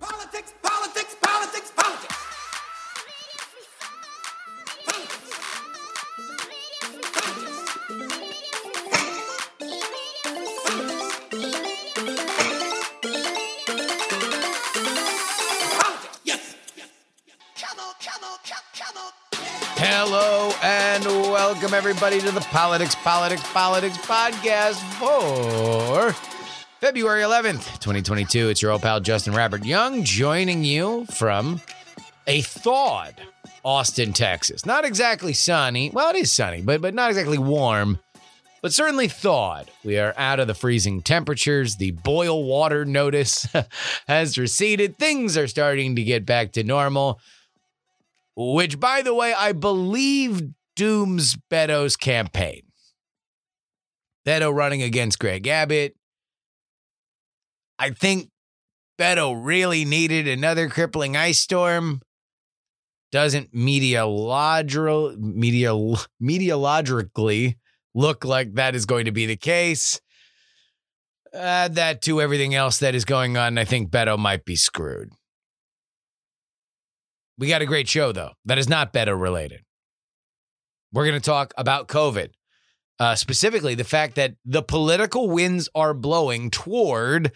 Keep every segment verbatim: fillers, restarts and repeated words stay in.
Politics, politics, politics, politics, politics. Hello and welcome everybody to the Politics, Politics, Politics podcast for February eleventh, twenty twenty-two. It's your old pal Justin Robert Young joining you from a thawed Austin, Texas. Not exactly sunny. Well, it is sunny, but, but not exactly warm, but certainly thawed. We are out of the freezing temperatures. The boil water notice has receded. Things are starting to get back to normal. Which, by the way, I believe dooms Beto's campaign. Beto running against Greg Abbott. I think Beto really needed another crippling ice storm. Doesn't meteorological, meteor, meteorologically look like that is going to be the case. Add that to everything else that is going on, and I think Beto might be screwed. We got a great show, though, that is not Beto related. We're going to talk about COVID, uh, specifically the fact that the political winds are blowing toward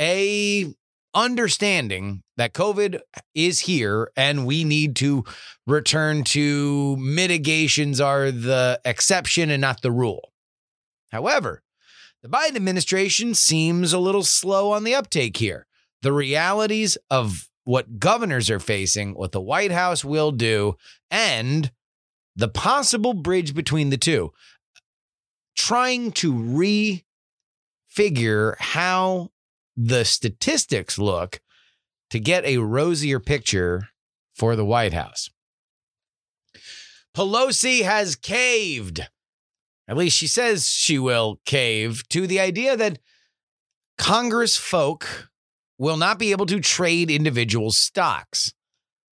a understanding that COVID is here and we need to return to mitigations are the exception and not the rule. However, the Biden administration seems a little slow on the uptake here. The realities of what governors are facing, what the White House will do, and the possible bridge between the two. Trying to refigure how the statistics look to get a rosier picture for the White House. Pelosi has caved, at least she says she will cave, to the idea that Congress folk will not be able to trade individual stocks.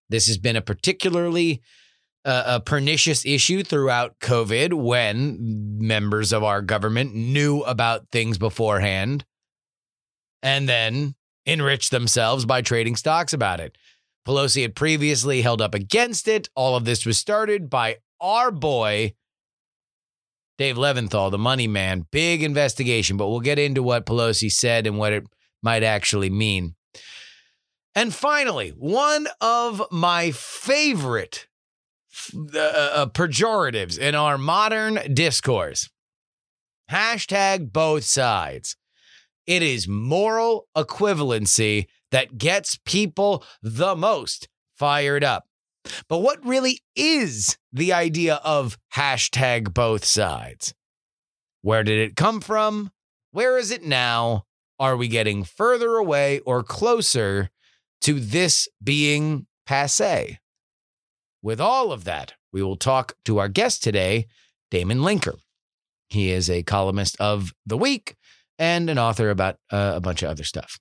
This has been a particularly uh, a pernicious issue throughout COVID when members of our government knew about things beforehand and then enriched themselves by trading stocks about it. Pelosi had previously held up against it. All of this was started by our boy, Dave Levinthal, the money man. Big investigation, but we'll get into what Pelosi said and what it might actually mean. And finally, one of my favorite uh, pejoratives in our modern discourse, hashtag both sides. It is moral equivalency that gets people the most fired up. But what really is the idea of hashtag both sides? Where did it come from? Where is it now? Are we getting further away or closer to this being passé? With all of that, we will talk to our guest today, Damon Linker. He is a columnist of The Week and an author about uh, a bunch of other stuff.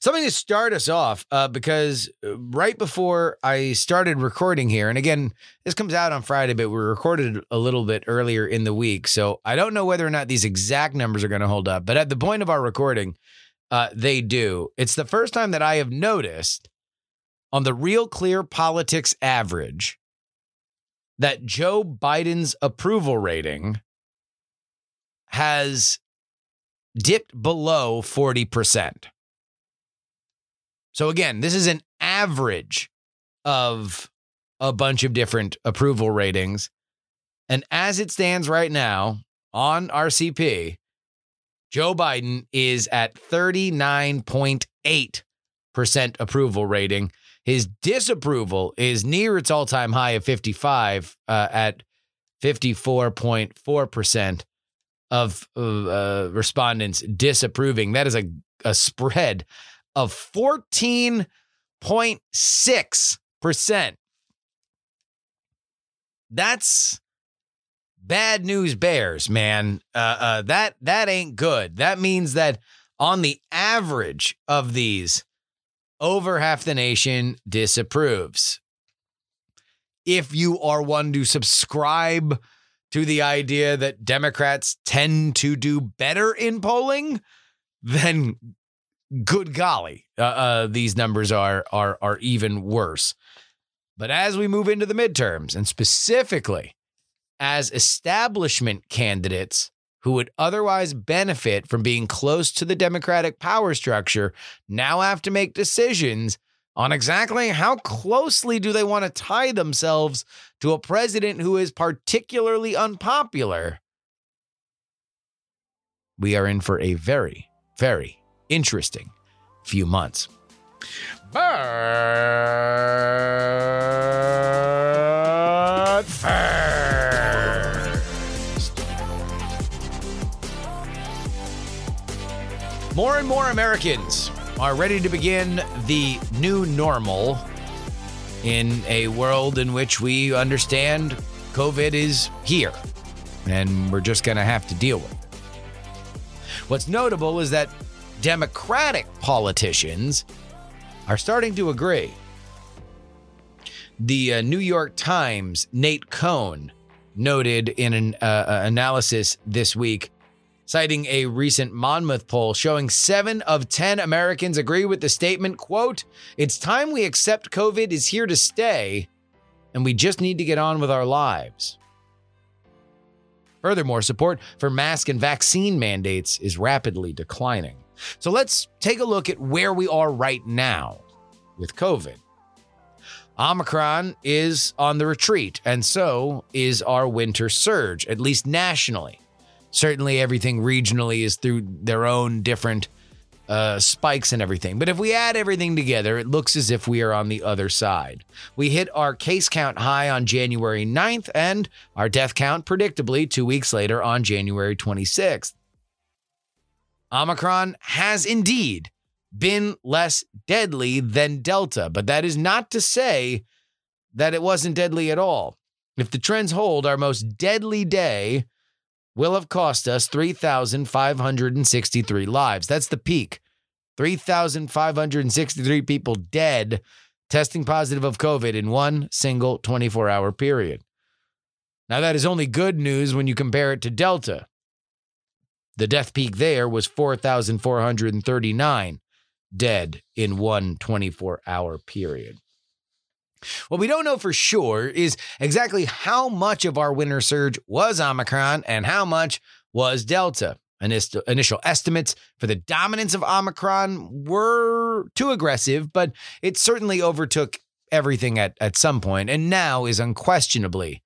Something to start us off, uh, because right before I started recording here, and again, this comes out on Friday, but we recorded a little bit earlier in the week, so I don't know whether or not these exact numbers are going to hold up, but at the point of our recording, uh, they do. It's the first time that I have noticed on the Real Clear Politics average that Joe Biden's approval rating has dipped below forty percent. So again, this is an average of a bunch of different approval ratings. And as it stands right now on R C P, Joe Biden is at thirty-nine point eight percent approval rating. His disapproval is near its all-time high of fifty-five uh, at fifty-four point four percent of uh, respondents disapproving. That is a, a spread of fourteen point six percent. That's bad news bears, man. Uh, uh, that that ain't good. That means that on the average of these, over half the nation disapproves. If you are one to subscribe to the idea that Democrats tend to do better in polling, then good golly, uh, uh, these numbers are are are even worse. But as we move into the midterms, and specifically as establishment candidates who would otherwise benefit from being close to the Democratic power structure, now have to make decisions on exactly how closely do they want to tie themselves to a president who is particularly unpopular. We are in for a very, very interesting few months. But first, more and more Americans are ready to begin the new normal in a world in which we understand COVID is here and we're just going to have to deal with it. What's notable is that Democratic politicians are starting to agree. The uh, New York Times' Nate Cohn noted in an uh, analysis this week, citing a recent Monmouth poll showing seven of ten Americans agree with the statement, quote, "It's time we accept COVID is here to stay, and we just need to get on with our lives." Furthermore, support for mask and vaccine mandates is rapidly declining. So let's take a look at where we are right now with COVID. Omicron is on the retreat, and so is our winter surge, at least nationally. Certainly everything regionally is through their own different uh, spikes and everything. But if we add everything together, it looks as if we are on the other side. We hit our case count high on January ninth and our death count, predictably, two weeks later on January twenty-sixth. Omicron has indeed been less deadly than Delta, but that is not to say that it wasn't deadly at all. If the trends hold, our most deadly day will have cost us three thousand five hundred sixty-three lives. That's the peak. three thousand five hundred sixty-three people dead, testing positive of COVID in one single twenty-four hour period. Now, that is only good news when you compare it to Delta. The death peak there was four thousand four hundred thirty-nine dead in one twenty-four hour period. What we don't know for sure is exactly how much of our winter surge was Omicron and how much was Delta. Initial estimates for the dominance of Omicron were too aggressive, but it certainly overtook everything at, at some point and now is unquestionably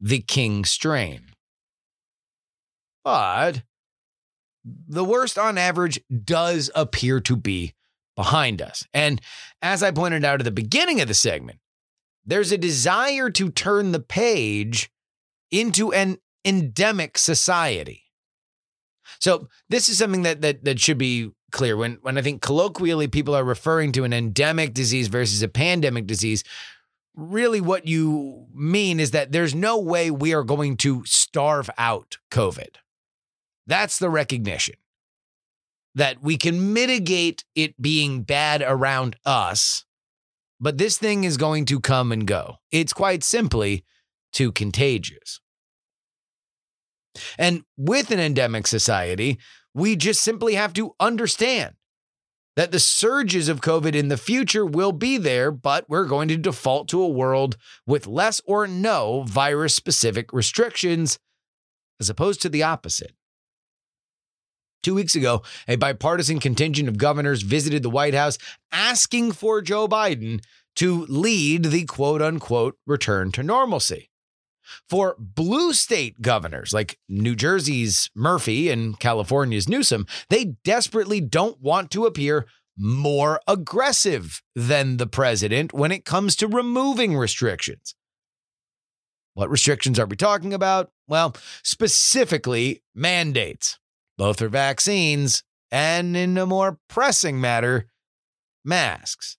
the king strain. But the worst on average does appear to be behind us. And as I pointed out at the beginning of the segment, there's a desire to turn the page into an endemic society. So this is something that that, that should be clear. When, when I think colloquially people are referring to an endemic disease versus a pandemic disease, really what you mean is that there's no way we are going to starve out COVID. That's the recognition that we can mitigate it being bad around us, but this thing is going to come and go. It's quite simply too contagious. And with an endemic society, we just simply have to understand that the surges of COVID in the future will be there, but we're going to default to a world with less or no virus-specific restrictions as opposed to the opposite. Two weeks ago, a bipartisan contingent of governors visited the White House asking for Joe Biden to lead the quote-unquote return to normalcy. For blue state governors like New Jersey's Murphy and California's Newsom, they desperately don't want to appear more aggressive than the president when it comes to removing restrictions. What restrictions are we talking about? Well, specifically mandates. Both for vaccines and, in a more pressing matter, masks.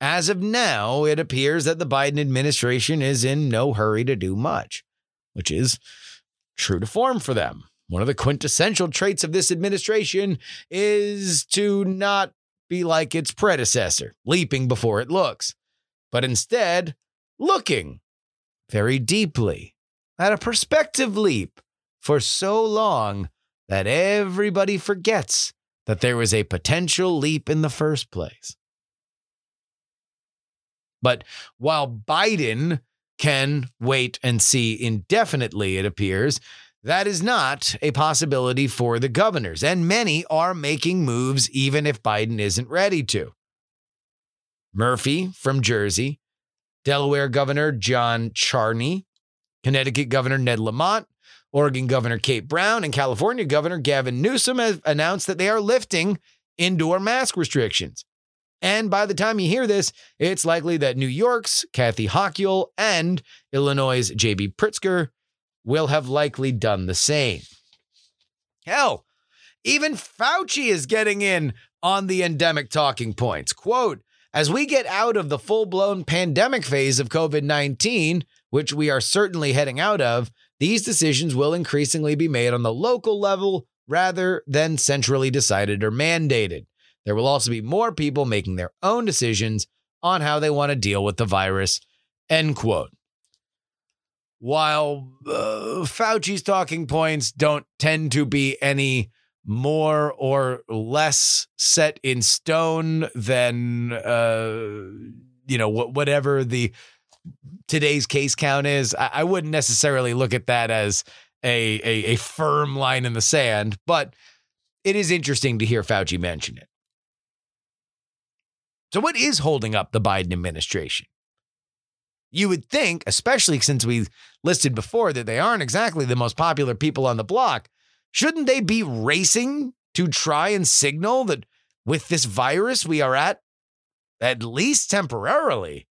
As of now, it appears that the Biden administration is in no hurry to do much. which is true to form for them. One of the quintessential traits of this administration is to not be like its predecessor, leaping before it looks, but instead looking very deeply at a perspective leap for so long that everybody forgets that there was a potential leap in the first place. But while Biden can wait and see indefinitely, it appears, that is not a possibility for the governors, and many are making moves even if Biden isn't ready to. Murphy from Jersey, Delaware Governor John Charney, Connecticut Governor Ned Lamont, Oregon Governor Kate Brown, and California Governor Gavin Newsom have announced that they are lifting indoor mask restrictions. And by the time you hear this, it's likely that New York's Kathy Hochul and Illinois' J B Pritzker will have likely done the same. Hell, even Fauci is getting in on the endemic talking points. Quote, as we get out of the full-blown pandemic phase of COVID nineteen, which we are certainly heading out of, these decisions will increasingly be made on the local level rather than centrally decided or mandated. There will also be more people making their own decisions on how they want to deal with the virus, end quote. While uh, Fauci's talking points don't tend to be any more or less set in stone than, uh, you know, whatever the today's case count is, I, I wouldn't necessarily look at that as a, a a firm line in the sand, but it is interesting to hear Fauci mention it. So what is holding up the Biden administration? You would think, especially since we listed before that they aren't exactly the most popular people on the block, shouldn't they be racing to try and signal that with this virus we are at, at least temporarily,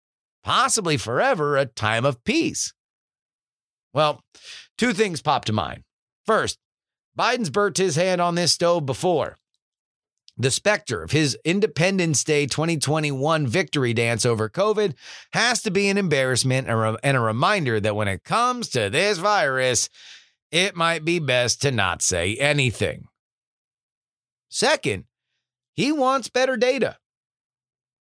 possibly forever, a time of peace? Well, two things pop to mind. First, Biden's burnt his hand on this stove before. The specter of his Independence Day twenty twenty-one victory dance over COVID has to be an embarrassment and a reminder that when it comes to this virus, it might be best to not say anything. Second, he wants better data.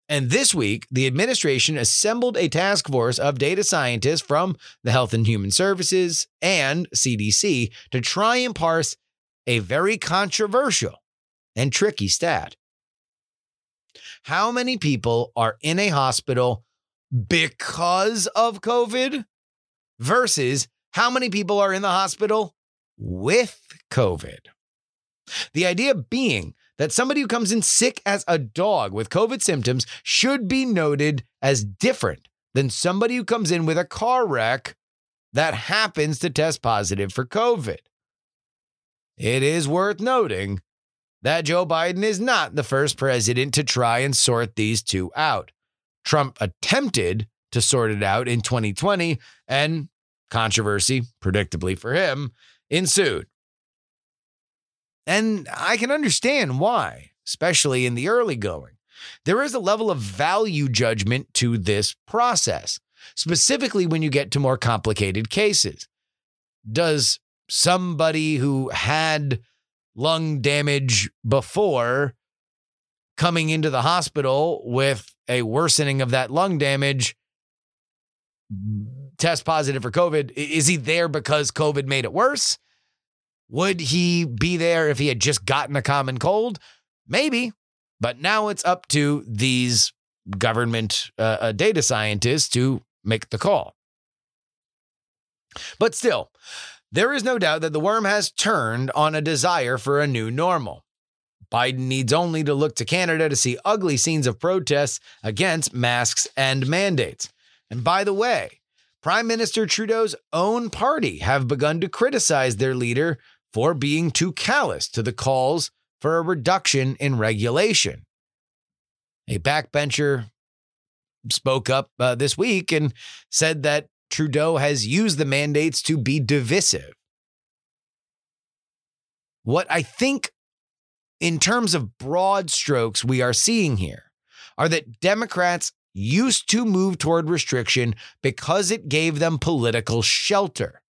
And this week, the administration assembled a task force of data scientists from the Health and Human Services and C D C to try and parse a very controversial and tricky stat. How many people are in a hospital because of COVID versus how many people are in the hospital with COVID? The idea being that somebody who comes in sick as a dog with COVID symptoms should be noted as different than somebody who comes in with a car wreck that happens to test positive for COVID. It is worth noting that Joe Biden is not the first president to try and sort these two out. Trump attempted to sort it out in twenty twenty, and controversy, predictably for him, ensued. And I can understand why, especially in the early going. There is a level of value judgment to this process, specifically when you get to more complicated cases. Does somebody who had lung damage before coming into the hospital with a worsening of that lung damage test positive for COVID? Is he there because COVID made it worse? Would he be there if he had just gotten a common cold? Maybe, but now it's up to these government uh, data scientists to make the call. But still, there is no doubt that the worm has turned on a desire for a new normal. Biden needs only to look to Canada to see ugly scenes of protests against masks and mandates. And by the way, Prime Minister Trudeau's own party have begun to criticize their leader for being too callous to the calls for a reduction in regulation. A backbencher spoke up uh, this week and said that Trudeau has used the mandates to be divisive. What I think, in terms of broad strokes, we are seeing here are that Democrats used to move toward restriction because it gave them political shelter.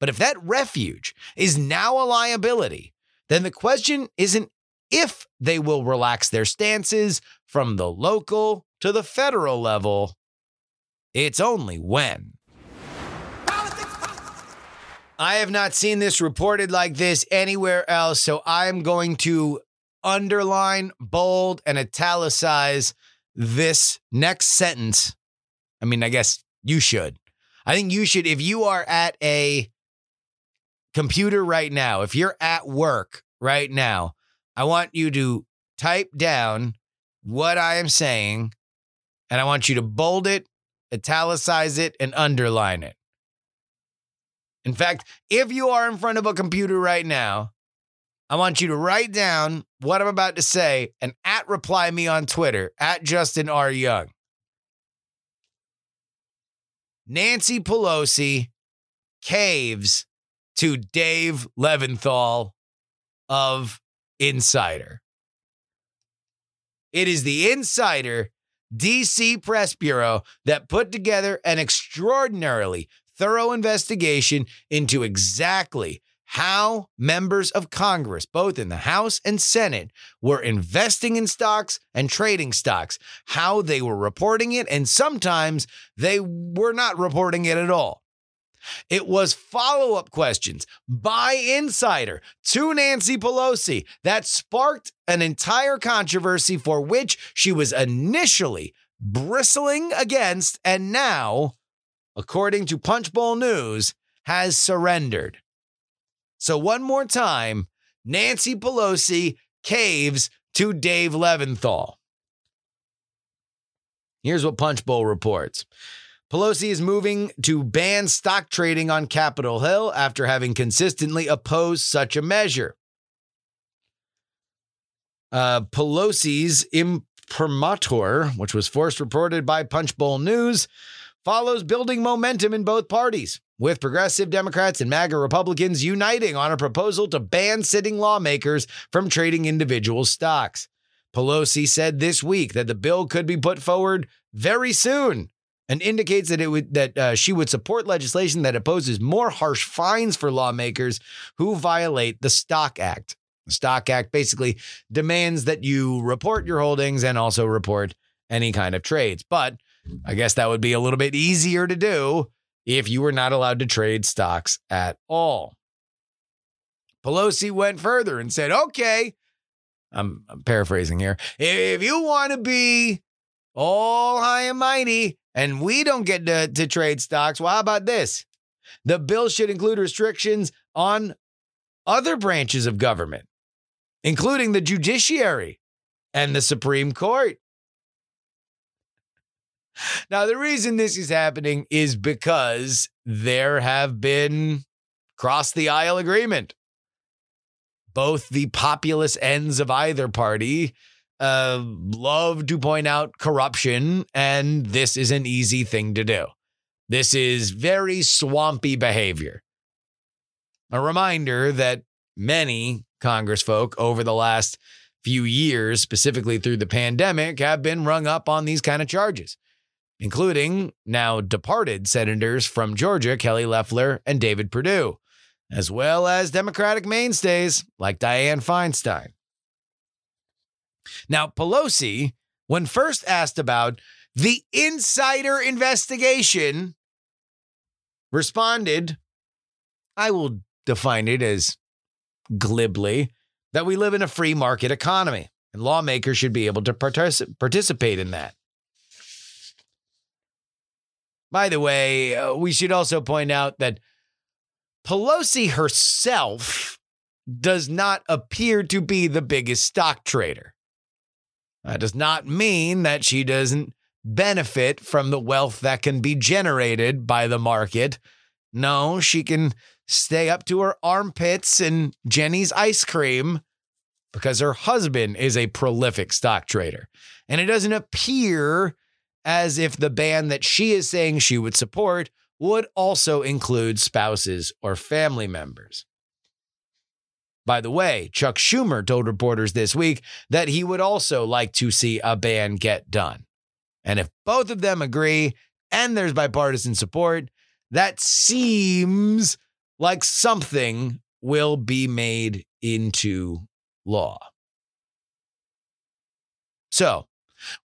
But if that refuge is now a liability, then the question isn't if they will relax their stances from the local to the federal level. It's only when. Politics, politics. I have not seen this reported like this anywhere else, so I'm going to underline, bold, and italicize this next sentence. I mean, I guess you should. I think you should, if you are at a computer right now, if you're at work right now, I want you to type down what I am saying, and I want you to bold it, italicize it, and underline it. In fact, if you are in front of a computer right now, I want you to write down what I'm about to say and at reply me on Twitter, at Justin R. Young. Nancy Pelosi caves to Dave Levinthal of Insider. It is the Insider D C Press Bureau that put together an extraordinarily thorough investigation into exactly how members of Congress, both in the House and Senate, were investing in stocks and trading stocks, how they were reporting it, and sometimes they were not reporting it at all. It was follow-up questions by Insider to Nancy Pelosi that sparked an entire controversy for which she was initially bristling against and now, according to Punchbowl News, has surrendered. So one more time, Nancy Pelosi caves to Dave Levinthal. Here's what Punchbowl reports. Pelosi is moving to ban stock trading on Capitol Hill after having consistently opposed such a measure. Uh, Pelosi's imprimatur, which was first reported by Punchbowl News, follows building momentum in both parties, with progressive Democrats and MAGA Republicans uniting on a proposal to ban sitting lawmakers from trading individual stocks. Pelosi said this week that the bill could be put forward very soon and indicates that it would that uh, she would support legislation that opposes more harsh fines for lawmakers who violate the Stock Act. The Stock Act basically demands that you report your holdings and also report any kind of trades. But I guess that would be a little bit easier to do if you were not allowed to trade stocks at all. Pelosi went further and said, okay, I'm, I'm paraphrasing here. If you want to be all high and mighty and we don't get to, to trade stocks, well, how about this? The bill should include restrictions on other branches of government, including the judiciary and the Supreme Court. Now, the reason this is happening is because there have been cross-the-aisle agreement. Both the populist ends of either party uh, love to point out corruption, and this is an easy thing to do. This is very swampy behavior. A reminder that many Congressfolk over the last few years, specifically through the pandemic, have been rung up on these kind of charges, including now departed senators from Georgia, Kelly Loeffler and David Perdue, as well as Democratic mainstays like Dianne Feinstein. Now, Pelosi, when first asked about the insider investigation, responded, I will define it as glibly, that we live in a free market economy and lawmakers should be able to partic- participate in that. By the way, uh, we should also point out that Pelosi herself does not appear to be the biggest stock trader. That does not mean that she doesn't benefit from the wealth that can be generated by the market. No, she can stay up to her armpits in Jenny's ice cream because her husband is a prolific stock trader. And it doesn't appear as if the ban that she is saying she would support would also include spouses or family members. By the way, Chuck Schumer told reporters this week that he would also like to see a ban get done. And if both of them agree and there's bipartisan support, that seems like something will be made into law. So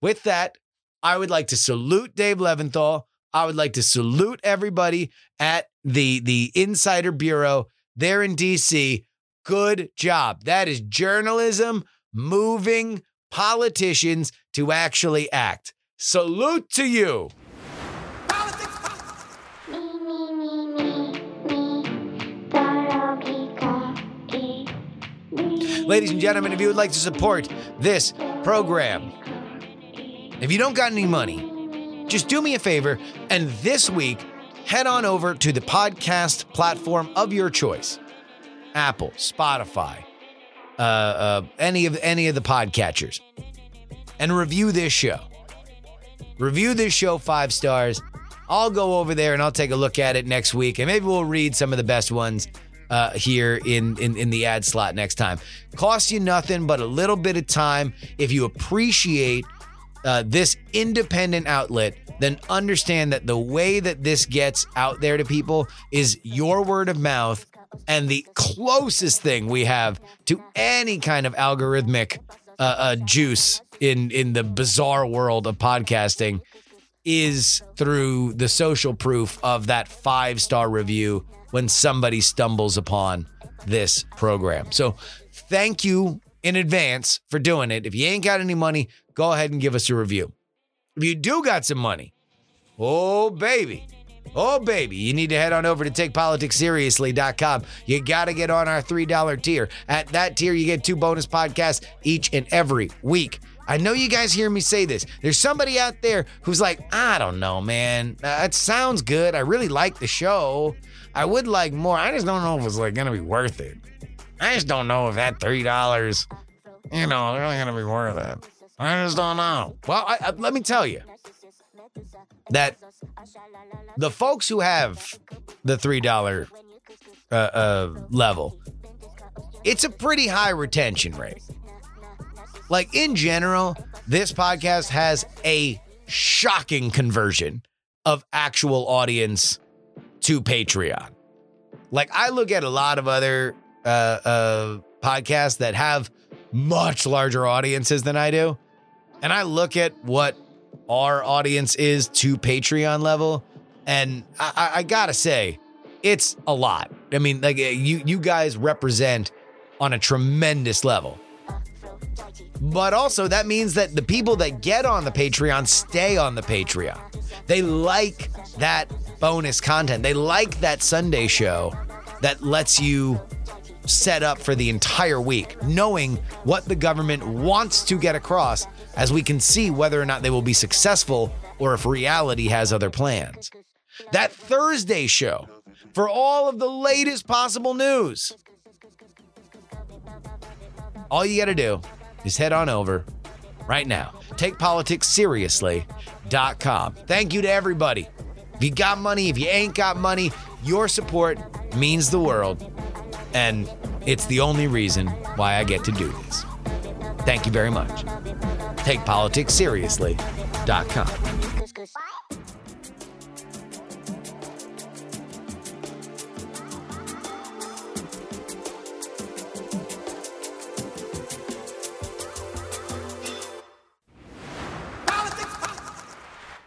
with that, I would like to salute Dave Levinthal. I would like to salute everybody at the, the Insider Bureau there in D C. Good job. That is journalism moving politicians to actually act. Salute to you. Ladies and gentlemen, if you would like to support this program, if you don't got any money, just do me a favor, and this week, head on over to the podcast platform of your choice. Apple, Spotify, uh, uh, any of any of the podcatchers, and review this show. Review this show five stars. I'll go over there and I'll take a look at it next week, and maybe we'll read some of the best ones Uh, here in, in, in the ad slot next time. Costs you nothing but a little bit of time. If you appreciate uh, this independent outlet, then understand that the way that this gets out there to people is your word of mouth, and the closest thing we have to any kind of algorithmic uh, uh, juice in, in the bizarre world of podcasting is through the social proof of that five-star review when somebody stumbles upon this program. So thank you in advance for doing it. If you ain't got any money, go ahead and give us a review. If you do got some money, oh, baby, oh, baby, you need to head on over to Take Politics Seriously dot com. You got to get on our three dollar tier. At that tier, you get two bonus podcasts each and every week. I know you guys hear me say this. There's somebody out there who's like, I don't know, man. Uh, it sounds good. I really like the show. I would like more. I just don't know if it's like going to be worth it. I just don't know if that three dollars, you know, really going to be worth it. I just don't know. Well, I, I, let me tell you that the folks who have the three dollars uh, uh, level, it's a pretty high retention rate. Like, in general, this podcast has a shocking conversion of actual audience to Patreon. Like, I look at a lot of other uh, uh, podcasts that have much larger audiences than I do, and I look at what our audience is to Patreon level, and I, I gotta say, it's a lot. I mean, like, you you guys represent on a tremendous level. But also that means that the people that get on the Patreon stay on the Patreon. They like that bonus content. They like that Sunday show that lets you set up for the entire week, knowing what the government wants to get across, as we can see whether or not they will be successful or if reality has other plans. That Thursday show for all of the latest possible news. All you got to do is head on over right now. Take Politics Seriously dot com. Thank you to everybody. If you got money, if you ain't got money, your support means the world. And it's the only reason why I get to do this. Thank you very much. Take Politics Seriously dot com.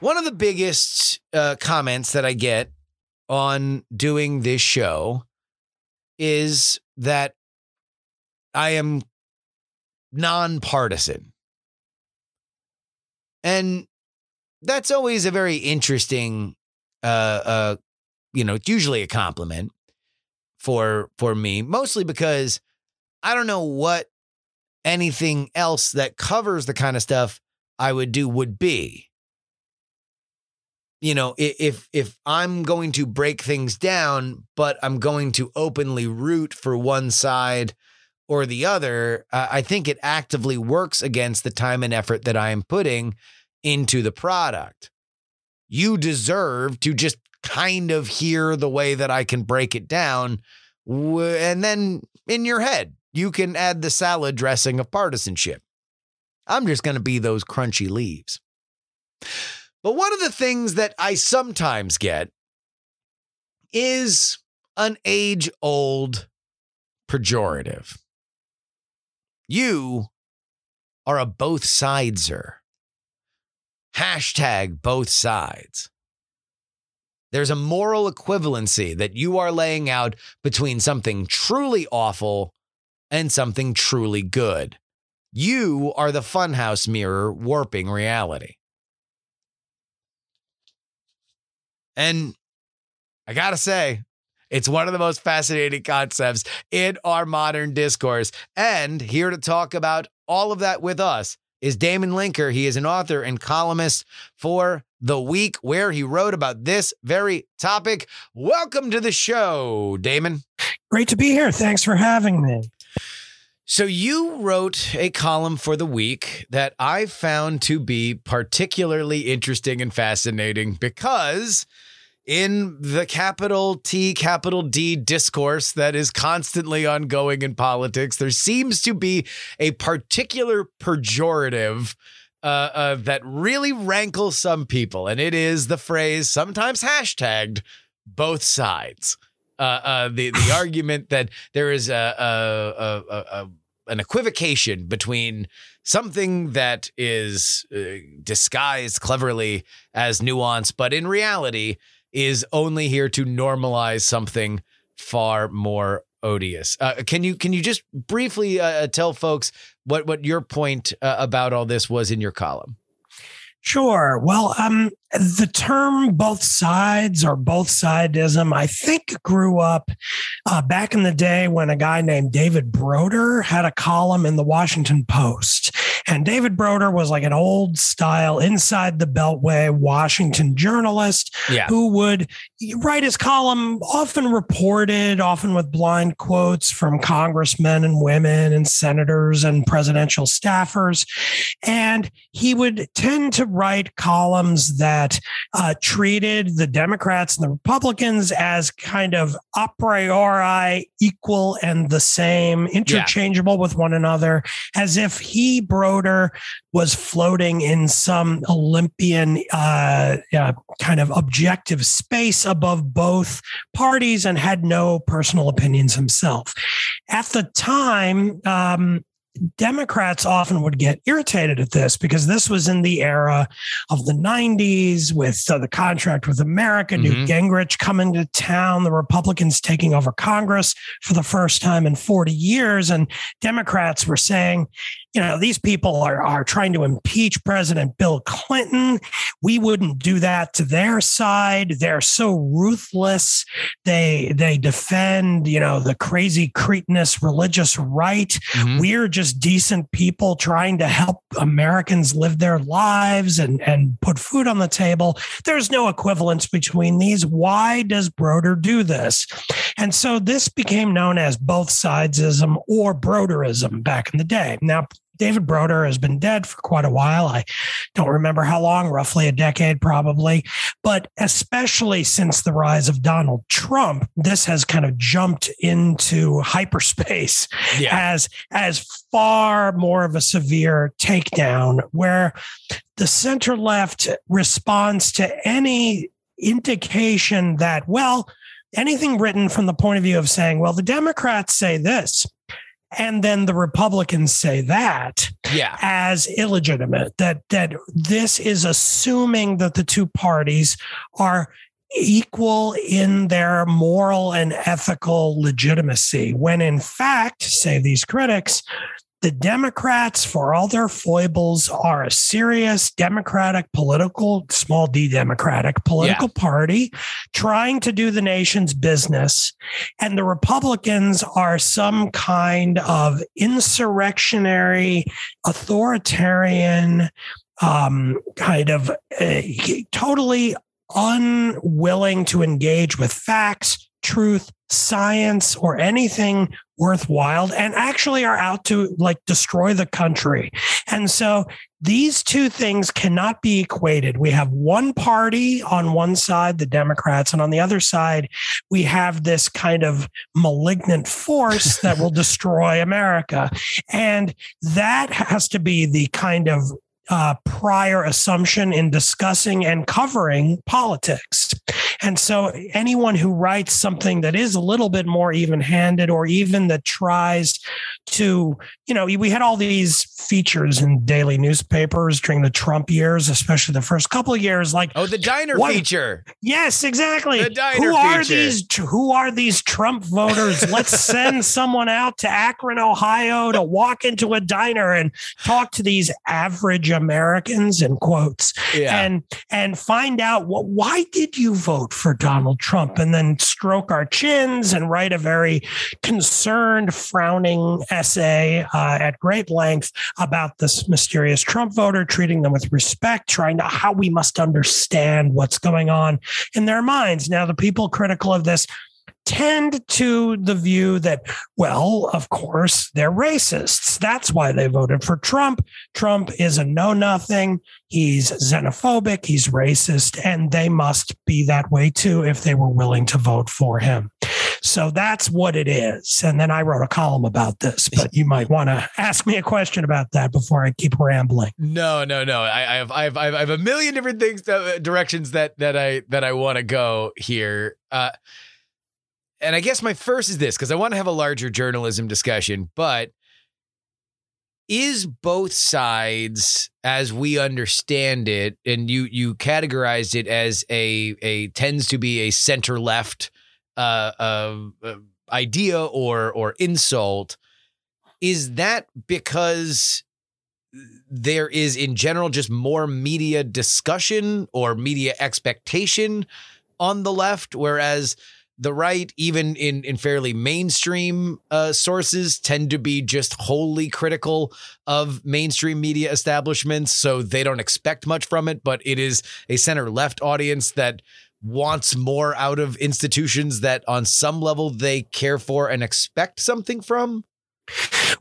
One of the biggest uh, comments that I get on doing this show is that I am nonpartisan. And that's always a very interesting, uh, uh, you know, it's usually a compliment for for me, mostly because I don't know what anything else that covers the kind of stuff I would do would be. You know, if if I'm going to break things down, but I'm going to openly root for one side or the other, uh, I think it actively works against the time and effort that I am putting into the product. You deserve to just kind of hear the way that I can break it down. And then in your head, you can add the salad dressing of partisanship. I'm just going to be those crunchy leaves. But one of the things that I sometimes get is an age-old pejorative. You are a both-sideser. Hashtag both sides. There's a moral equivalency that you are laying out between something truly awful and something truly good. You are the funhouse mirror warping reality. And I gotta say, it's one of the most fascinating concepts in our modern discourse. And here to talk about all of that with us is Damon Linker. He is an author and columnist for The Week, where he wrote about this very topic. Welcome to the show, Damon. Great to be here. Thanks for having me. So you wrote a column for The Week that I found to be particularly interesting and fascinating because in the capital T, capital D discourse that is constantly ongoing in politics, there seems to be a particular pejorative uh, uh, that really rankles some people. And it is the phrase, sometimes hashtagged, both sides. Uh, uh, the the argument that there is a, a, a, a, a an equivocation between something that is uh, disguised cleverly as nuance, but in reality is only here to normalize something far more odious. Uh, can you can you just briefly uh, tell folks what, what your point uh, about all this was in your column? Sure. Well, um, the term both sides or both sidism, I think, grew up uh, back in the day when a guy named David Broder had a column in the Washington Post. And David Broder was like an old style inside the Beltway Washington journalist yeah. who would write his column, often reported, often with blind quotes from congressmen and women and senators and presidential staffers. And he would tend to write columns that uh, treated the Democrats and the Republicans as kind of a priori equal and the same, interchangeable yeah. with one another, as if he Broder was floating in some Olympian uh, uh, kind of objective space above both parties and had no personal opinions himself. At the time, um, Democrats often would get irritated at this because this was in the era of the nineties with uh, the Contract with America, mm-hmm. Newt Gingrich coming to town, the Republicans taking over Congress for the first time in forty years. And Democrats were saying, you know, these people are, are trying to impeach President Bill Clinton. We wouldn't do that to their side. They're so ruthless. They they defend, you know, the crazy cretinous religious right. Mm-hmm. We're just decent people trying to help Americans live their lives and, and put food on the table. There's no equivalence between these. Why does Broder do this? And so this became known as both sidesism or Broderism back in the day. Now, David Broder has been dead for quite a while. I don't remember how long, roughly a decade probably, but especially since the rise of Donald Trump, this has kind of jumped into hyperspace yeah. as, as far more of a severe takedown where the center left responds to any indication that, well, anything written from the point of view of saying, well, the Democrats say this, and then the Republicans say that yeah. as illegitimate, that that this is assuming that the two parties are equal in their moral and ethical legitimacy, when in fact, say these critics, the Democrats, for all their foibles, are a serious Democratic political, small d Democratic political yeah. party trying to do the nation's business. And the Republicans are some kind of insurrectionary, authoritarian, um, kind of uh, totally unwilling to engage with facts, truth, science, or anything worthwhile, and actually are out to like destroy the country. And so these two things cannot be equated. We have one party on one side, the Democrats, and on the other side, we have this kind of malignant force that will destroy America. And that has to be the kind of uh, prior assumption in discussing and covering politics. And so anyone who writes something that is a little bit more even-handed, or even that tries to, you know, we had all these features in daily newspapers during the Trump years, especially the first couple of years, like, oh, the diner what, feature. Yes, exactly. The diner who are feature. these who are these Trump voters? Let's send someone out to Akron, Ohio, to walk into a diner and talk to these average Americans, in quotes, yeah. and and find out what why did you vote for Donald Trump, and then stroke our chins and write a very concerned, frowning essay uh, at great length about this mysterious Trump voter, treating them with respect, trying to how we must understand what's going on in their minds. Now, the people critical of this tend to the view that, well, of course, they're racists. That's why they voted for Trump. Trump is a know-nothing. He's xenophobic. He's racist. And they must be that way, too, if they were willing to vote for him. So that's what it is. And then I wrote a column about this, but you might want to ask me a question about that before I keep rambling. No, no, no. I, I have, I have, I have a million different things, uh, directions that that I that I want to go here. Uh, and I guess my first is this, because I want to have a larger journalism discussion. But is both sides, as we understand it, and you you categorized it as a a tends to be a center left Uh, uh, uh, idea or or insult, is that because there is in general just more media discussion or media expectation on the left, whereas the right, even in, in fairly mainstream uh, sources, tend to be just wholly critical of mainstream media establishments, so they don't expect much from it, but it is a center-left audience that wants more out of institutions that on some level they care for and expect something from?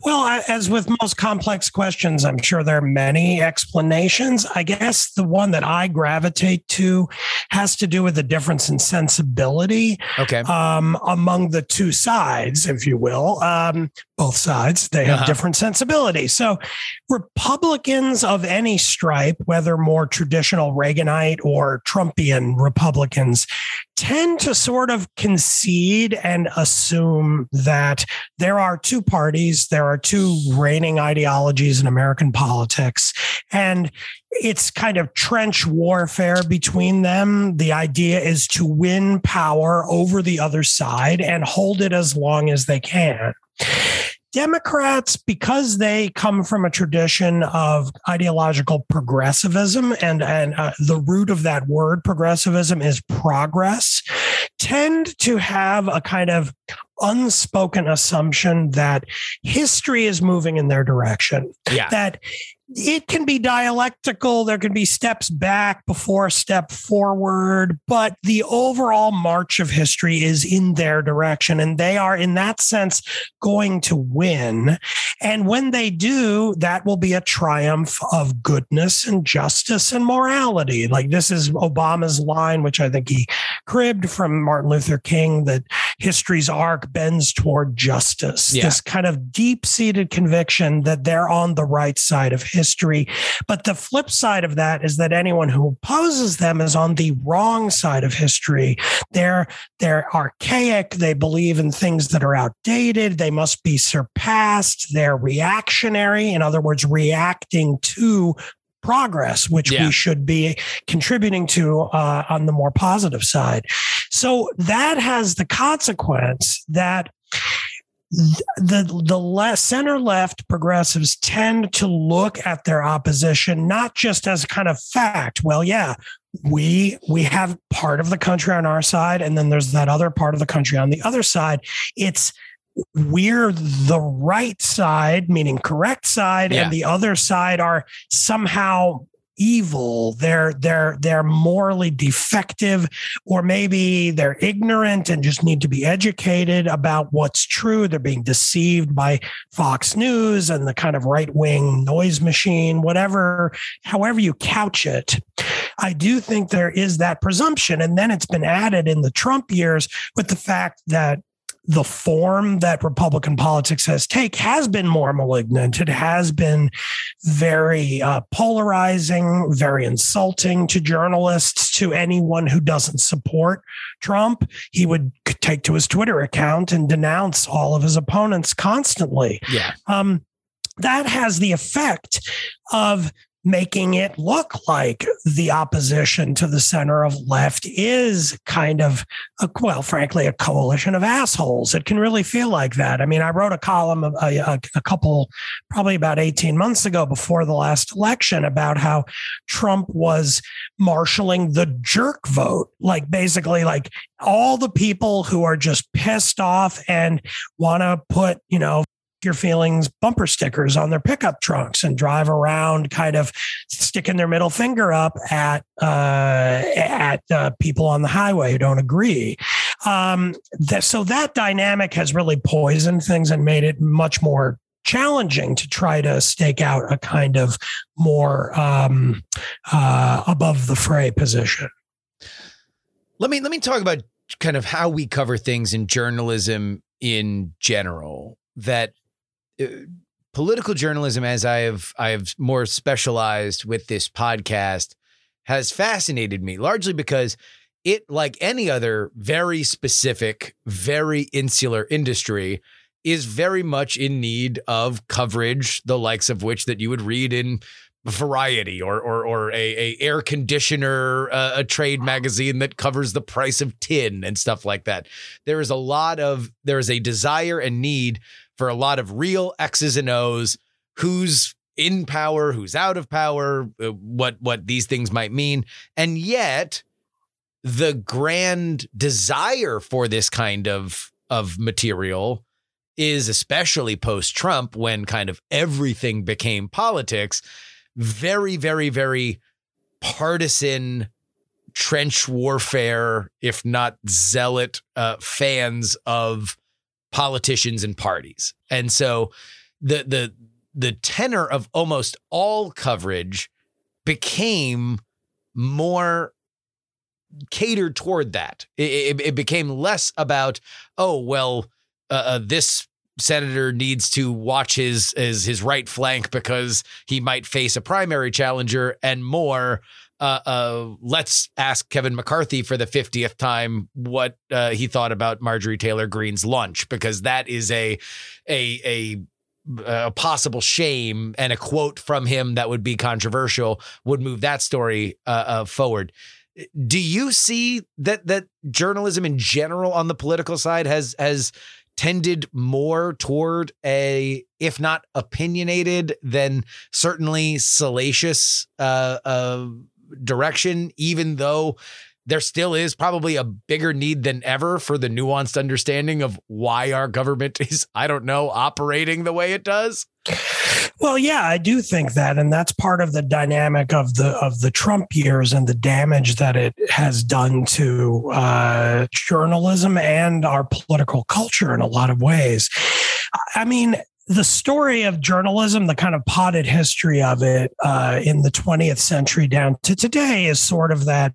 Well, as with most complex questions, I'm sure there are many explanations. I guess the one that I gravitate to has to do with the difference in sensibility okay. um, among the two sides, if you will. Um, both sides, they have uh-huh. different sensibilities. So Republicans of any stripe, whether more traditional Reaganite or Trumpian Republicans, tend to sort of concede and assume that there are two parties, there are two reigning ideologies in American politics, and it's kind of trench warfare between them. The idea is to win power over the other side and hold it as long as they can. Democrats, because they come from a tradition of ideological progressivism, and, and uh, the root of that word, progressivism, is progress, tend to have a kind of unspoken assumption that history is moving in their direction, yeah. that it can be dialectical. There can be steps back before a step forward, but the overall march of history is in their direction, and they are, in that sense, going to win. And when they do, that will be a triumph of goodness and justice and morality. Like, this is Obama's line, which I think he cribbed from Martin Luther King, that history's arc bends toward justice. Yeah. This kind of deep-seated conviction that they're on the right side of history. history. But the flip side of that is that anyone who opposes them is on the wrong side of history. They're they're archaic. They believe in things that are outdated. They must be surpassed. They're reactionary. In other words, reacting to progress, which yeah. we should be contributing to uh, on the more positive side. So that has the consequence that The the left, center-left progressives tend to look at their opposition not just as kind of fact. Well, yeah, we we have part of the country on our side, and then there's that other part of the country on the other side. It's we're the right side, meaning correct side, yeah. and the other side are somehow evil. They're they're they're morally defective, or maybe they're ignorant and just need to be educated about what's true. They're being deceived by Fox News and the kind of right-wing noise machine, whatever, however you couch it. I do think there is that presumption. And then it's been added in the Trump years with the fact that the form that Republican politics has take has been more malignant. It has been very uh, polarizing, very insulting to journalists, to anyone who doesn't support Trump. He would take to his Twitter account and denounce all of his opponents constantly. Yeah. Um, that has the effect of making it look like the opposition to the center of left is kind of, a, well, frankly, a coalition of assholes. It can really feel like that. I mean, I wrote a column a, a, a couple, probably about eighteen months ago before the last election about how Trump was marshaling the jerk vote, like basically like all the people who are just pissed off and want to put, you know, your feelings bumper stickers on their pickup trucks and drive around kind of sticking their middle finger up at uh, at uh, people on the highway who don't agree. Um, that, so that dynamic has really poisoned things and made it much more challenging to try to stake out a kind of more um, uh, above the fray position. Let me let me talk about kind of how we cover things in journalism in general. That political journalism, as I have I have more specialized with this podcast, has fascinated me largely because it, like any other very specific, very insular industry, is very much in need of coverage, the likes of which that you would read in Variety or or or a, a air conditioner, uh, a trade magazine that covers the price of tin and stuff like that. There is a lot of there is a desire and need for a lot of real X's and O's, who's in power, who's out of power, what what these things might mean. And yet the grand desire for this kind of of material is, especially post-Trump, when kind of everything became politics, very, very, very partisan, trench warfare, if not zealot uh, fans of politicians and parties. And so the the the tenor of almost all coverage became more catered toward that. It, it, it became less about, oh, well, uh, uh, this senator needs to watch his, his his right flank because he might face a primary challenger, and more, Uh, uh, let's ask Kevin McCarthy for the fiftieth time what uh, he thought about Marjorie Taylor Greene's lunch, because that is a, a, a, a possible shame, and a quote from him that would be controversial would move that story uh, uh, forward. Do you see that that journalism in general on the political side has has tended more toward a, if not opinionated, then certainly salacious uh, uh direction, even though there still is probably a bigger need than ever for the nuanced understanding of why our government is, I don't know, operating the way it does? Well, yeah, I do think that. And that's part of the dynamic of the of the Trump years and the damage that it has done to uh, journalism and our political culture in a lot of ways. I mean, the story of journalism, the kind of potted history of it uh, in the twentieth century down to today, is sort of that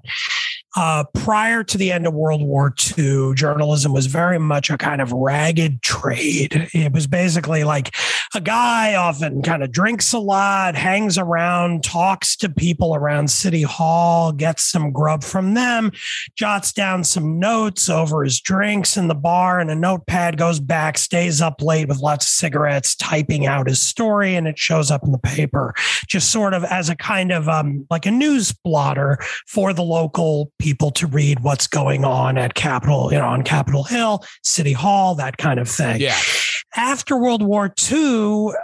uh, prior to the end of World War Two, journalism was very much a kind of ragged trade. It was basically like a guy often kind of drinks a lot, hangs around, talks to people around City Hall, gets some grub from them, jots down some notes over his drinks in the bar and a notepad, goes back, stays up late with lots of cigarettes, typing out his story, and it shows up in the paper, just sort of as a kind of um, like a news blotter for the local people to read what's going on at Capitol, you know, on Capitol Hill, City Hall, that kind of thing. Yeah. After World War Two,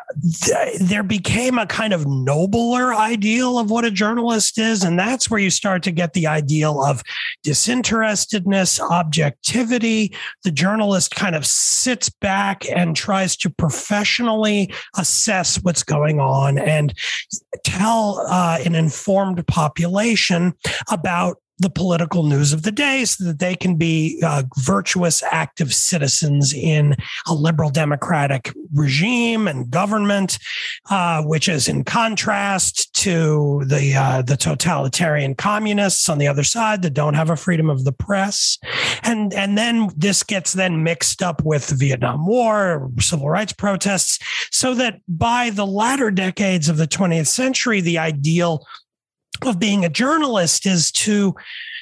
th- there became a kind of nobler ideal of what a journalist is, and that's where you start to get the ideal of disinterestedness, objectivity. The journalist kind of sits back and tries to professionally assess what's going on and tell uh, an informed population about the political news of the day, so that they can be uh, virtuous, active citizens in a liberal democratic regime and government, uh, which is in contrast to the uh, the totalitarian communists on the other side that don't have a freedom of the press. And and then this gets then mixed up with the Vietnam War, civil rights protests, so that by the latter decades of the twentieth century, the ideal of being a journalist is to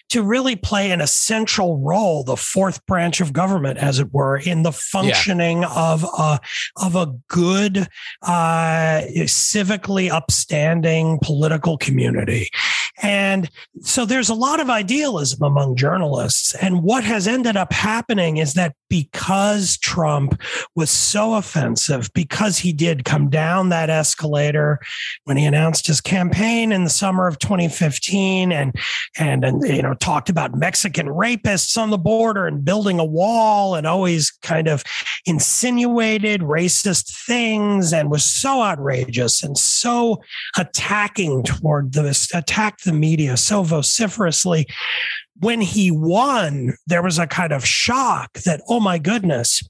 to really play an essential role, the fourth branch of government, as it were, in the functioning yeah. of a of a good, uh, civically upstanding political community. And so there's a lot of idealism among journalists. And what has ended up happening is that because Trump was so offensive, because he did come down that escalator when he announced his campaign in the summer of twenty fifteen and, and, and you know, talked about Mexican rapists on the border and building a wall and always kind of insinuated racist things and was so outrageous and so attacking toward the attack the media so vociferously. When he won, there was a kind of shock that, oh my goodness,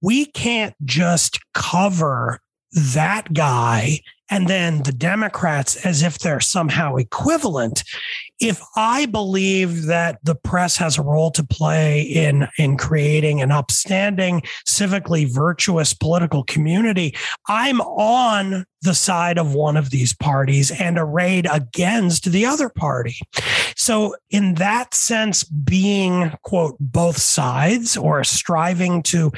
we can't just cover that guy and then the Democrats as if they're somehow equivalent. If I believe that the press has a role to play in, in creating an upstanding, civically virtuous political community, I'm on the side of one of these parties and arrayed against the other party. So in that sense, being, quote, both sides or striving to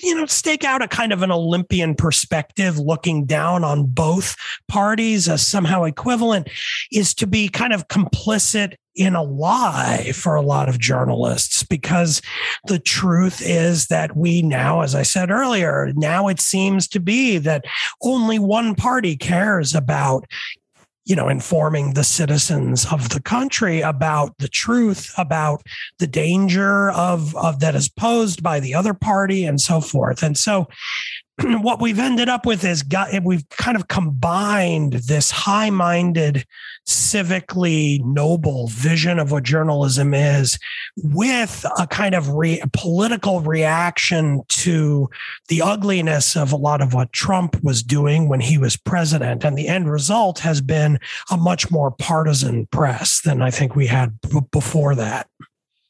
you know, stake out a kind of an Olympian perspective, looking down on both parties as somehow equivalent, is to be kind of complicit in a lie for a lot of journalists, because the truth is that we now, as I said earlier, now it seems to be that only one party cares about you know, informing the citizens of the country about the truth, about the danger of, of that is posed by the other party and so forth. And so what we've ended up with is got, we've kind of combined this high-minded, civically noble vision of what journalism is with a kind of re- political reaction to the ugliness of a lot of what Trump was doing when he was president. And the end result has been a much more partisan press than I think we had b- before that.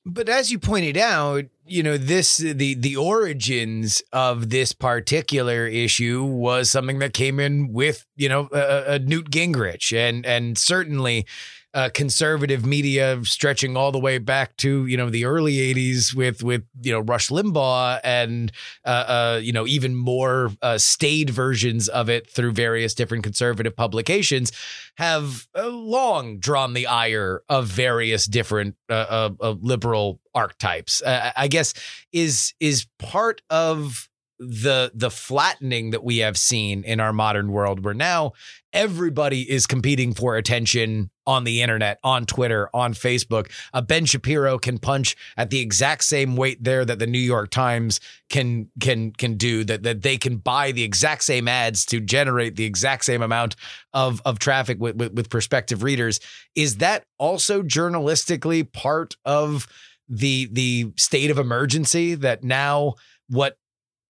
But as you pointed out, you know, this the the origins of this particular issue was something that came in with, you know, a, a Newt Gingrich and and certainly uh, conservative media stretching all the way back to, you know, the early eighties with with, you know, Rush Limbaugh and, uh, uh, you know, even more uh, staid versions of it through various different conservative publications have uh, long drawn the ire of various different uh, uh, uh, liberal archetypes, uh, I guess, is is part of the the flattening that we have seen in our modern world, where now everybody is competing for attention on the internet, on Twitter, on Facebook. Uh, Ben Shapiro can punch at the exact same weight there that the New York Times can can can do, that that they can buy the exact same ads to generate the exact same amount of of traffic with with, with prospective readers. Is that also journalistically part of the the state of emergency that now what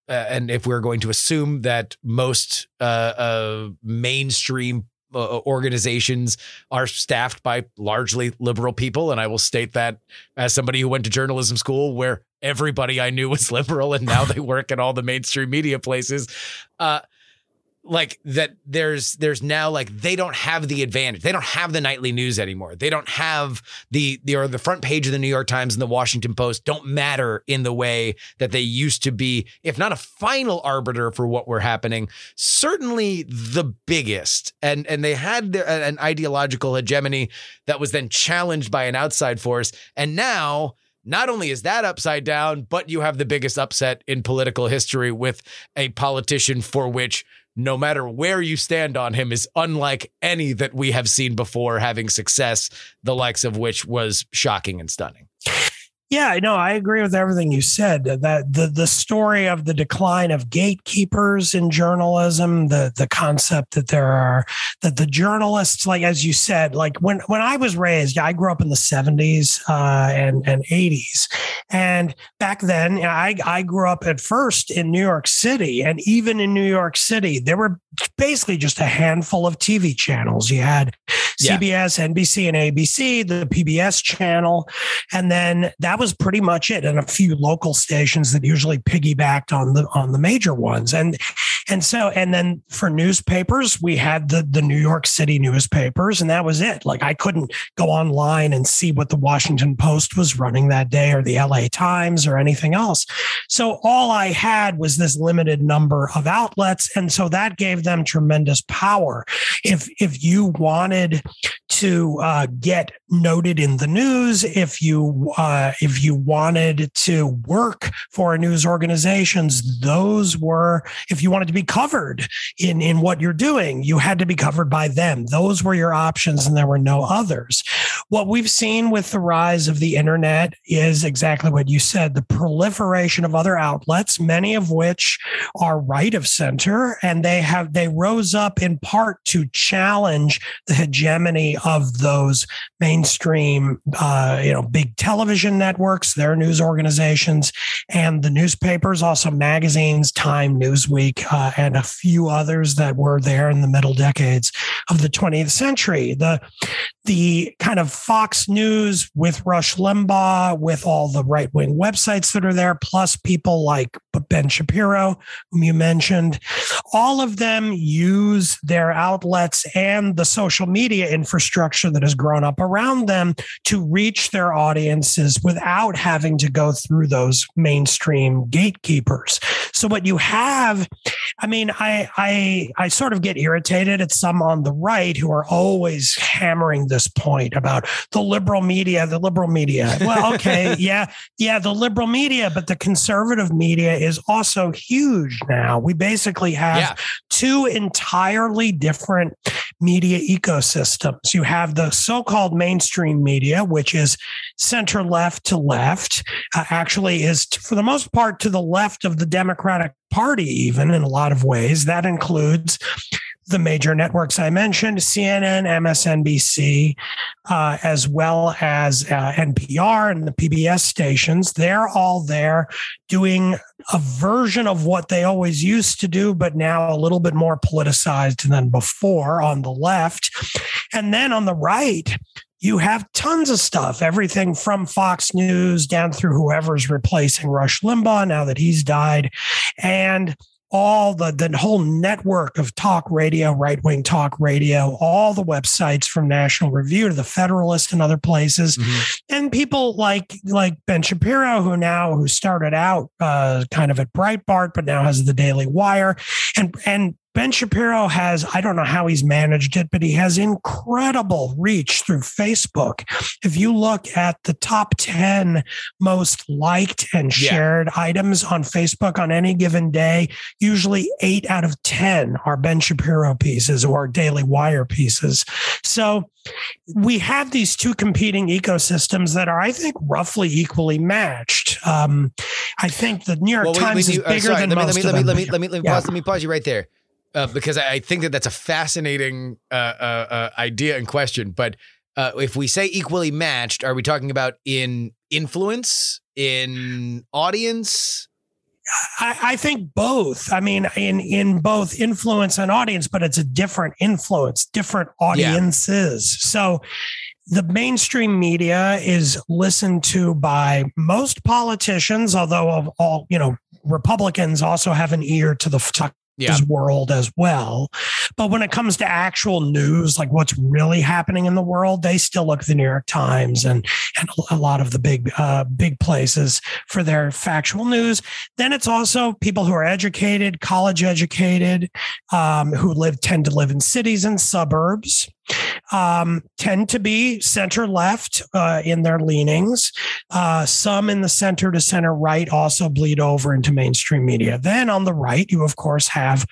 uh, and if we're going to assume that most uh, uh, mainstream uh, organizations are staffed by largely liberal people? And I will state that as somebody who went to journalism school where everybody I knew was liberal and now they work at all the mainstream media places. Uh, Like that there's there's now like they don't have the advantage. They don't have the nightly news anymore. They don't have the the or the front page of the New York Times and the Washington Post don't matter in the way that they used to be, if not a final arbiter for what were happening, certainly the biggest. And and they had their, an ideological hegemony that was then challenged by an outside force. And now not only is that upside down, but you have the biggest upset in political history with a politician for which no matter where you stand on him is unlike any that we have seen before, having success, the likes of which was shocking and stunning. Yeah, no, I agree with everything you said. That the the story of the decline of gatekeepers in journalism, the the concept that there are that the journalists, like as you said, like when when I was raised, I grew up in the seventies uh, and and eighties, and back then I I grew up at first in New York City, and even in New York City, there were basically just a handful of T V channels. You had C B S, yeah. N B C, and A B C, the P B S channel, and then that. That was pretty much it, and a few local stations that usually piggybacked on the on the major ones. And and so and then for newspapers, we had the the New York City newspapers, and that was it. Like I couldn't go online and see what the Washington Post was running that day or the L A Times or anything else. So all I had was this limited number of outlets. And so that gave them tremendous power. If if you wanted to uh, get noted in the news, if you uh, if you wanted to work for news organizations, those were, if you wanted to be covered in, in what you're doing, you had to be covered by them. Those were your options and there were no others. What we've seen with the rise of the internet is exactly what you said, the proliferation of other outlets, many of which are right of center, and they have they rose up in part to challenge the hegemony of those mainstream, uh, you know, big television networks, their news organizations, and the newspapers, also magazines, Time, Newsweek, uh, and a few others that were there in the middle decades of the twentieth century. The the kind of Fox News with Rush Limbaugh, with all the right-wing websites that are there, plus people like Ben Shapiro, whom you mentioned, all of them use their outlets and the social media infrastructure that has grown up around them to reach their audiences without having to go through those mainstream gatekeepers. So what you have, I mean, I I, I sort of get irritated at some on the right who are always hammering this point about the liberal media, the liberal media. Well, okay, yeah, yeah, the liberal media, but the conservative media is also huge now. We basically have yeah. two entirely different media ecosystems. You have the so-called mainstream media, which is center left to left, uh, actually is t- for the most part to the left of the Democratic Party, even in a lot of ways. That includes the major networks I mentioned, C N N, M S N B C, uh, as well as uh, N P R and the P B S stations. They're all there doing a version of what they always used to do, but now a little bit more politicized than before on the left. And then on the right, you have tons of stuff, everything from Fox News down through whoever's replacing Rush Limbaugh now that he's died. And all the, the whole network of talk radio, right-wing talk radio, all the websites from National Review to the Federalist and other places. Mm-hmm. And people like like Ben Shapiro, who now who started out uh, kind of at Breitbart, but now has the Daily Wire. And and Ben Shapiro has, I don't know how he's managed it, but he has incredible reach through Facebook. If you look at the top ten most liked and shared yeah. items on Facebook on any given day, usually eight out of ten are Ben Shapiro pieces or Daily Wire pieces. So we have these two competing ecosystems that are, I think, roughly equally matched. Um, I think the New York well, Times you, is bigger uh, sorry, than let me, most let me, of let me, them. Let me, let me, let me, yeah. pause, let me pause you right there. Uh, because I think that that's a fascinating uh, uh, uh, idea and question. But uh, if we say equally matched, are we talking about in influence, in audience? I, I think both. I mean, in, in both influence and audience, but it's a different influence, different audiences. Yeah. So the mainstream media is listened to by most politicians, although of all, you know, Republicans also have an ear to the f- Yeah. world as well. But when it comes to actual news, like what's really happening in the world, they still look at the New York Times and, and a lot of the big, uh, big places for their factual news. Then it's also people who are educated, college educated, um, who live, tend to live in cities and suburbs. Um, tend to be center-left uh, in their leanings. Uh, some in the center to center-right also bleed over into mainstream media. Then on the right, you, of course, have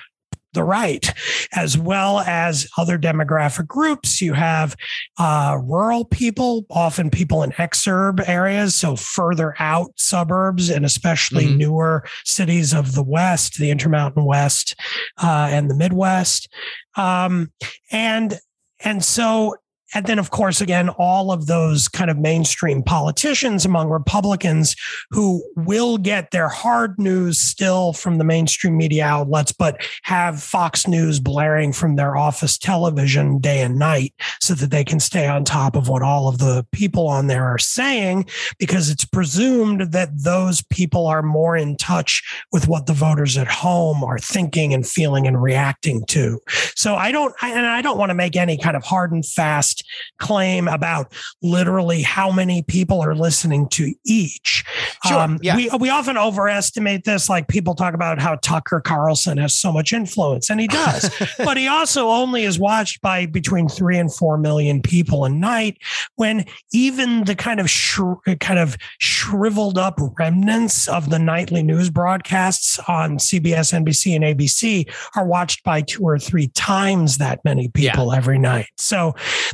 the right, as well as other demographic groups. You have uh, rural people, often people in exurb areas, so further out suburbs, and especially mm-hmm. newer cities of the West, the Intermountain West uh, and the Midwest. Um, and and so... And then, of course, again, all of those kind of mainstream politicians among Republicans who will get their hard news still from the mainstream media outlets, but have Fox News blaring from their office television day and night so that they can stay on top of what all of the people on there are saying, because it's presumed that those people are more in touch with what the voters at home are thinking and feeling and reacting to. So I don't, and I don't want to make any kind of hard and fast claim about literally how many people are listening to each. Sure, um, yeah. we, we often overestimate this. Like, people talk about how Tucker Carlson has so much influence, and he does, but he also only is watched by between three and four million people a night, when even the kind of shri- kind of shriveled up remnants of the nightly news broadcasts on C B S, N B C, and A B C are watched by two or three times that many people yeah. every night. So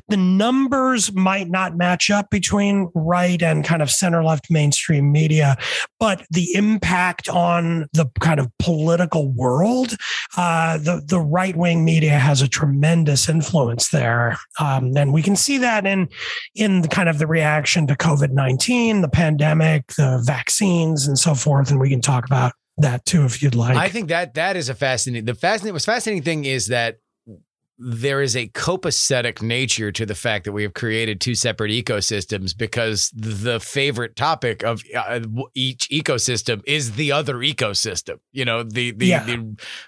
the numbers might not match up between right and kind of center-left mainstream media, but the impact on the kind of political world, uh, the, the right-wing media has a tremendous influence there. Um, and we can see that in, in the kind of the reaction to COVID nineteen, the pandemic, the vaccines, and so forth. And we can talk about that too, if you'd like. I think that that is a fascinating, the fascinating, what's fascinating thing is that there is a copacetic nature to the fact that we have created two separate ecosystems, because the favorite topic of each ecosystem is the other ecosystem. You know, the the, yeah.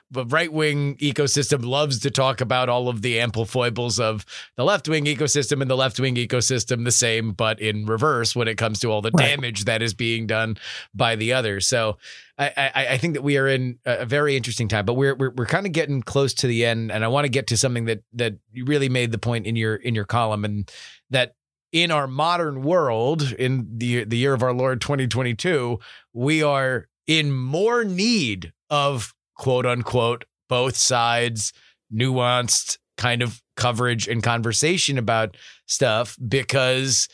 the right-wing ecosystem loves to talk about all of the ample foibles of the left-wing ecosystem, and the left-wing ecosystem the same, but in reverse when it comes to all the right. damage that is being done by the other. So I, I, I think that we are in a very interesting time, but we're, we're we're kind of getting close to the end, and I want to get to something that that you really made the point in your in your column, and that in our modern world, in the the year of our Lord twenty twenty-two, we are in more need of quote unquote both sides, nuanced kind of coverage and conversation about stuff, because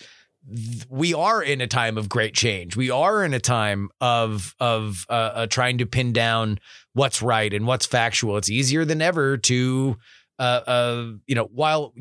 we are in a time of great change. We are in a time of of uh, uh, trying to pin down what's right and what's factual. It's easier than ever to, uh, uh, you know, while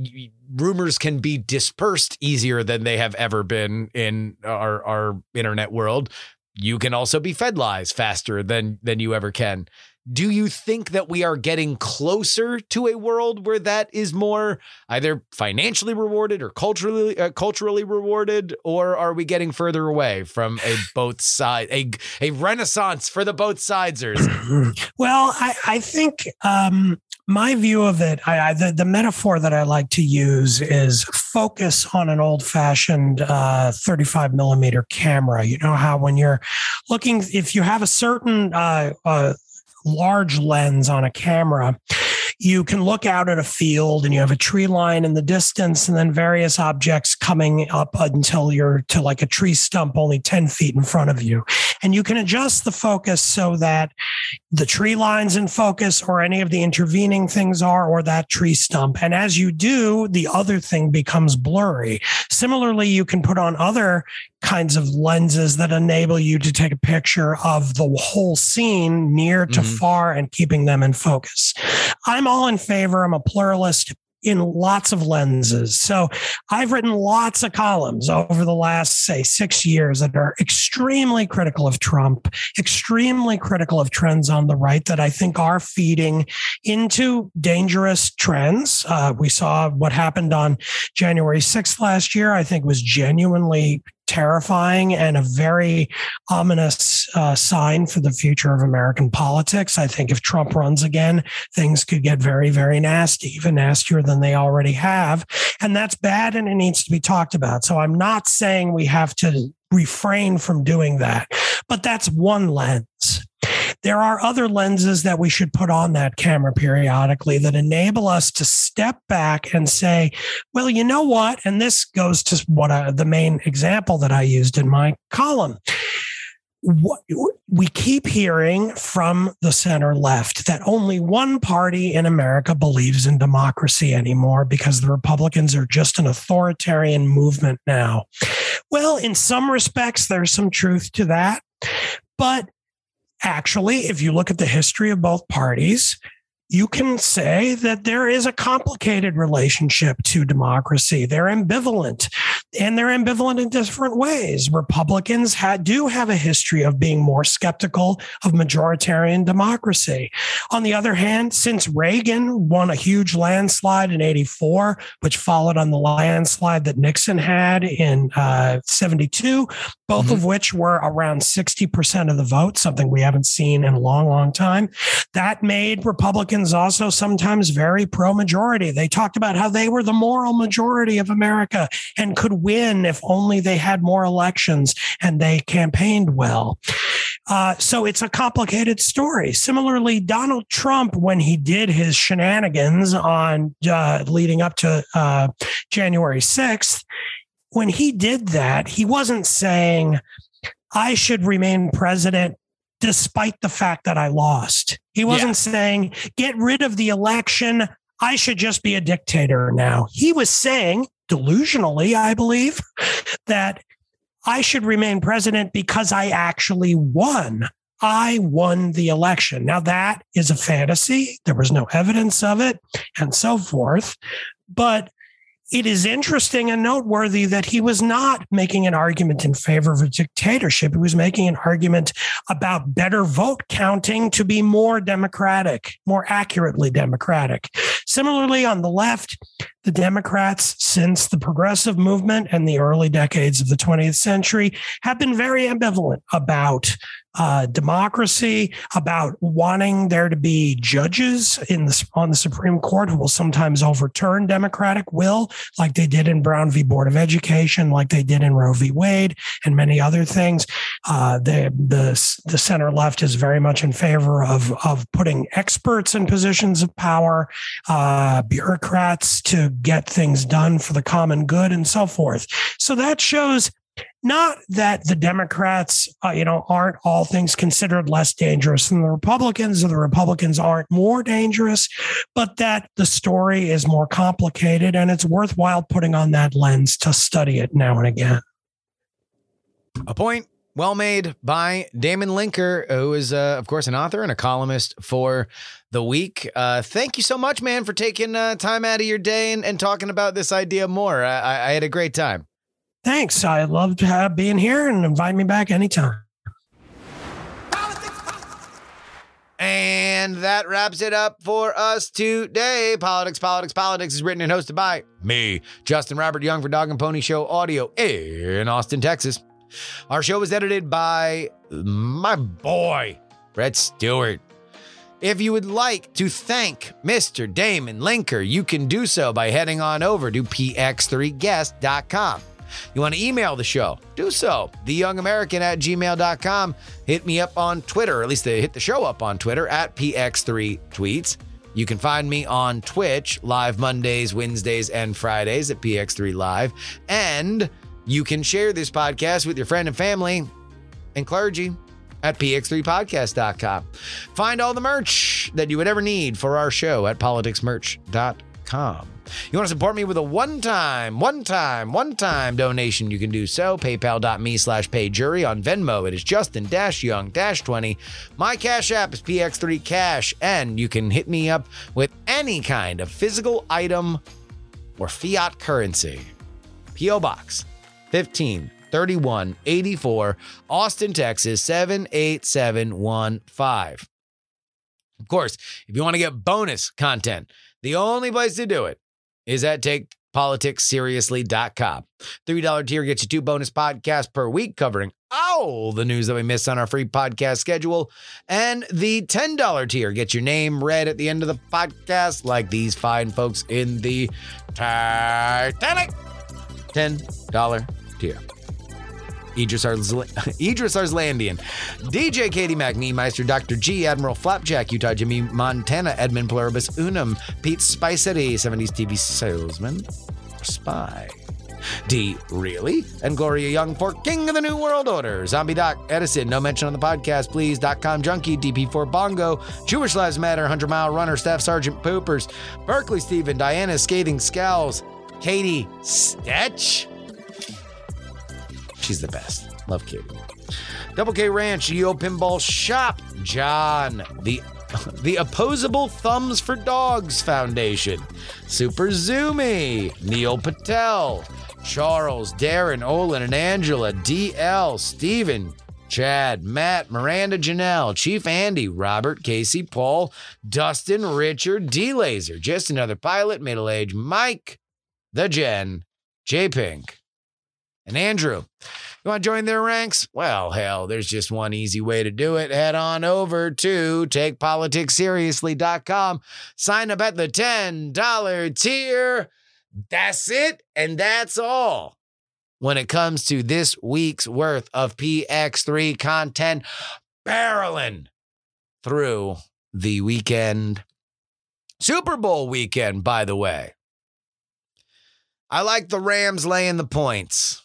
rumors can be dispersed easier than they have ever been in our our internet world, you can also be fed lies faster than than you ever can. Do you think that we are getting closer to a world where that is more either financially rewarded or culturally uh, culturally rewarded, or are we getting further away from a both side a a renaissance for the both sidesers? Well, I, I think um, my view of it, I, I, the, the metaphor that I like to use is focus on an old fashioned uh, thirty-five millimeter camera. You know how when you're looking, if you have a certain uh, uh, large lens on a camera, you can look out at a field and you have a tree line in the distance and then various objects coming up until you're to like a tree stump only ten feet in front of you. And you can adjust the focus so that the tree line's in focus, or any of the intervening things are, or that tree stump. And as you do, the other thing becomes blurry. Similarly, you can put on other kinds of lenses that enable you to take a picture of the whole scene near to mm-hmm. far and keeping them in focus. I'm all in favor. I'm a pluralist in lots of lenses. So I've written lots of columns over the last, say, six years that are extremely critical of Trump, extremely critical of trends on the right that I think are feeding into dangerous trends. Uh, we saw what happened on January sixth last year, I think was genuinely terrifying and a very ominous uh, sign for the future of American politics. I think if Trump runs again, things could get very, very nasty, even nastier than they already have. And that's bad, and it needs to be talked about. So I'm not saying we have to refrain from doing that, but that's one lens. There are other lenses that we should put on that camera periodically that enable us to step back and say, well, you know what? And this goes to what I, the main example that I used in my column. what we keep hearing from the center left, that only one party in America believes in democracy anymore because the Republicans are just an authoritarian movement now. Well, in some respects, there's some truth to that. But actually, if you look at the history of both parties, you can say that there is a complicated relationship to democracy. They're ambivalent, and they're ambivalent in different ways. Republicans ha- do have a history of being more skeptical of majoritarian democracy. On the other hand, since Reagan won a huge landslide in eighty-four, which followed on the landslide that Nixon had in uh, seventy-two, both mm-hmm. of which were around sixty percent of the vote, something we haven't seen in a long, long time, that made Republicans also sometimes very pro-majority. They talked about how they were the moral majority of America and could win if only they had more elections, and they campaigned well. Uh, so it's a complicated story. Similarly, Donald Trump, when he did his shenanigans on uh, leading up to uh, January sixth, when he did that, he wasn't saying, I should remain president despite the fact that I lost. He wasn't yeah. saying, get rid of the election. I should just be a dictator now. He was saying, delusionally, I believe, that I should remain president because I actually won. I won the election. Now, that is a fantasy. There was no evidence of it and so forth. But it is interesting and noteworthy that he was not making an argument in favor of a dictatorship. He was making an argument about better vote counting to be more democratic, more accurately democratic. Similarly, on the left, the Democrats, since the progressive movement and the early decades of the twentieth century, have been very ambivalent about Uh, democracy, about wanting there to be judges in the, on the Supreme Court who will sometimes overturn democratic will, like they did in Brown v. Board of Education, like they did in Roe v. Wade, and many other things. Uh, the, the, the center left is very much in favor of, of putting experts in positions of power, uh, bureaucrats to get things done for the common good, and so forth. So that shows not that the Democrats, uh, you know, aren't all things considered less dangerous than the Republicans, or the Republicans aren't more dangerous, but that the story is more complicated, and it's worthwhile putting on that lens to study it now and again. A point well made by Damon Linker, who is, uh, of course, an author and a columnist for The Week. Uh, thank you so much, man, for taking uh, time out of your day and, and talking about this idea more. I, I had a great time. Thanks. I loved uh, being here, and invite me back anytime. Politics, politics. And that wraps it up for us today. Politics, Politics, Politics is written and hosted by me, Justin Robert Young, for Dog and Pony Show Audio in Austin, Texas. Our show was edited by my boy, Brett Stewart. If you would like to thank Mister Damon Linker, you can do so by heading on over to p x three guest dot com. You want to email the show? Do so. the young american at gmail dot com. Hit me up on Twitter, or at least they hit the show up on Twitter at P X three Tweets. You can find me on Twitch live Mondays, Wednesdays, and Fridays at P X three Live. And you can share this podcast with your friend and family and clergy at P X three podcast dot com. Find all the merch that you would ever need for our show at politics merch dot com. Com. You want to support me with a one-time, one-time, one-time donation? You can do so. PayPal.me slash PayJury. On Venmo, it is Justin-Young-twenty. My Cash App is P X three Cash. And you can hit me up with any kind of physical item or fiat currency. P O. Box fifteen thirty-one eighty-four, Austin, Texas seven eight seven one five. Of course, if you want to get bonus content, the only place to do it is at Take Politics Seriously dot com. three dollars tier gets you two bonus podcasts per week covering all the news that we miss on our free podcast schedule. And the ten dollars tier gets your name read at the end of the podcast like these fine folks in the Titanic. ten dollars tier. Idris Arslandian, D J Katie Mack, Niemeister, Doctor G, Admiral Flapjack, Utah Jimmy, Montana, Edmund Pluribus Unum, Pete Spicetti, seventies T V salesman, spy, D. Really? And Gloria Young for King of the New World Order. Zombie Doc, Edison, no mention on the podcast, please. Dot-com Junkie, D P four Bongo, Jewish Lives Matter, one hundred Mile Runner, Staff Sergeant Poopers, Berkeley Stephen, Diana, Scathing Scowls, Katie Stetch. She's the best. Love Katie. Double K Ranch, Yo Pinball Shop, John, the The Opposable Thumbs for Dogs Foundation, Super Zoomy, Neil Patel, Charles, Darren, Olin, and Angela, D L, Steven, Chad, Matt, Miranda, Janelle, Chief Andy, Robert, Casey, Paul, Dustin, Richard, D-Laser, Just Another Pilot, Middle Age, Mike, The Gen, J-Pink, and Andrew. You want to join their ranks? Well, hell, there's just one easy way to do it. Head on over to Take Politics Seriously dot com. Sign up at the ten dollars tier. That's it, and that's all when it comes to this week's worth of P X three content barreling through the weekend. Super Bowl weekend, by the way. I like the Rams laying the points.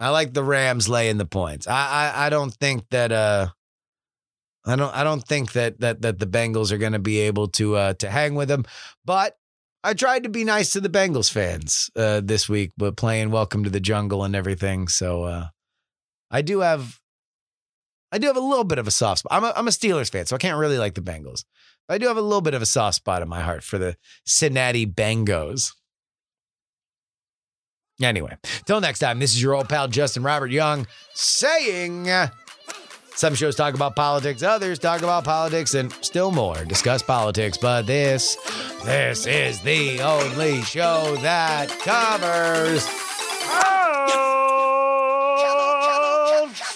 I like the Rams laying the points. I I, I don't think that uh, I don't I don't think that that that the Bengals are going to be able to uh, to hang with them. But I tried to be nice to the Bengals fans uh, this week, but playing "Welcome to the Jungle" and everything. So uh, I do have I do have a little bit of a soft spot. I'm a, I'm a Steelers fan, so I can't really like the Bengals. But I do have a little bit of a soft spot in my heart for the Cincinnati Bengals. Anyway, till next time, this is your old pal, Justin Robert Young, saying uh, some shows talk about politics, others talk about politics, and still more discuss politics. But this, this is the only show that covers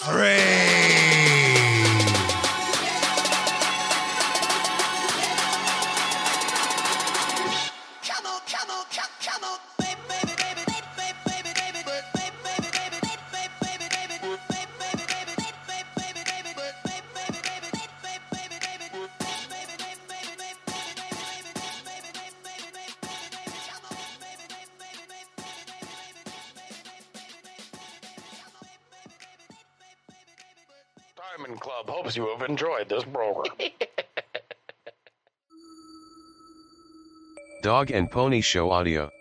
all three. You have enjoyed this program. Dog and Pony Show Audio.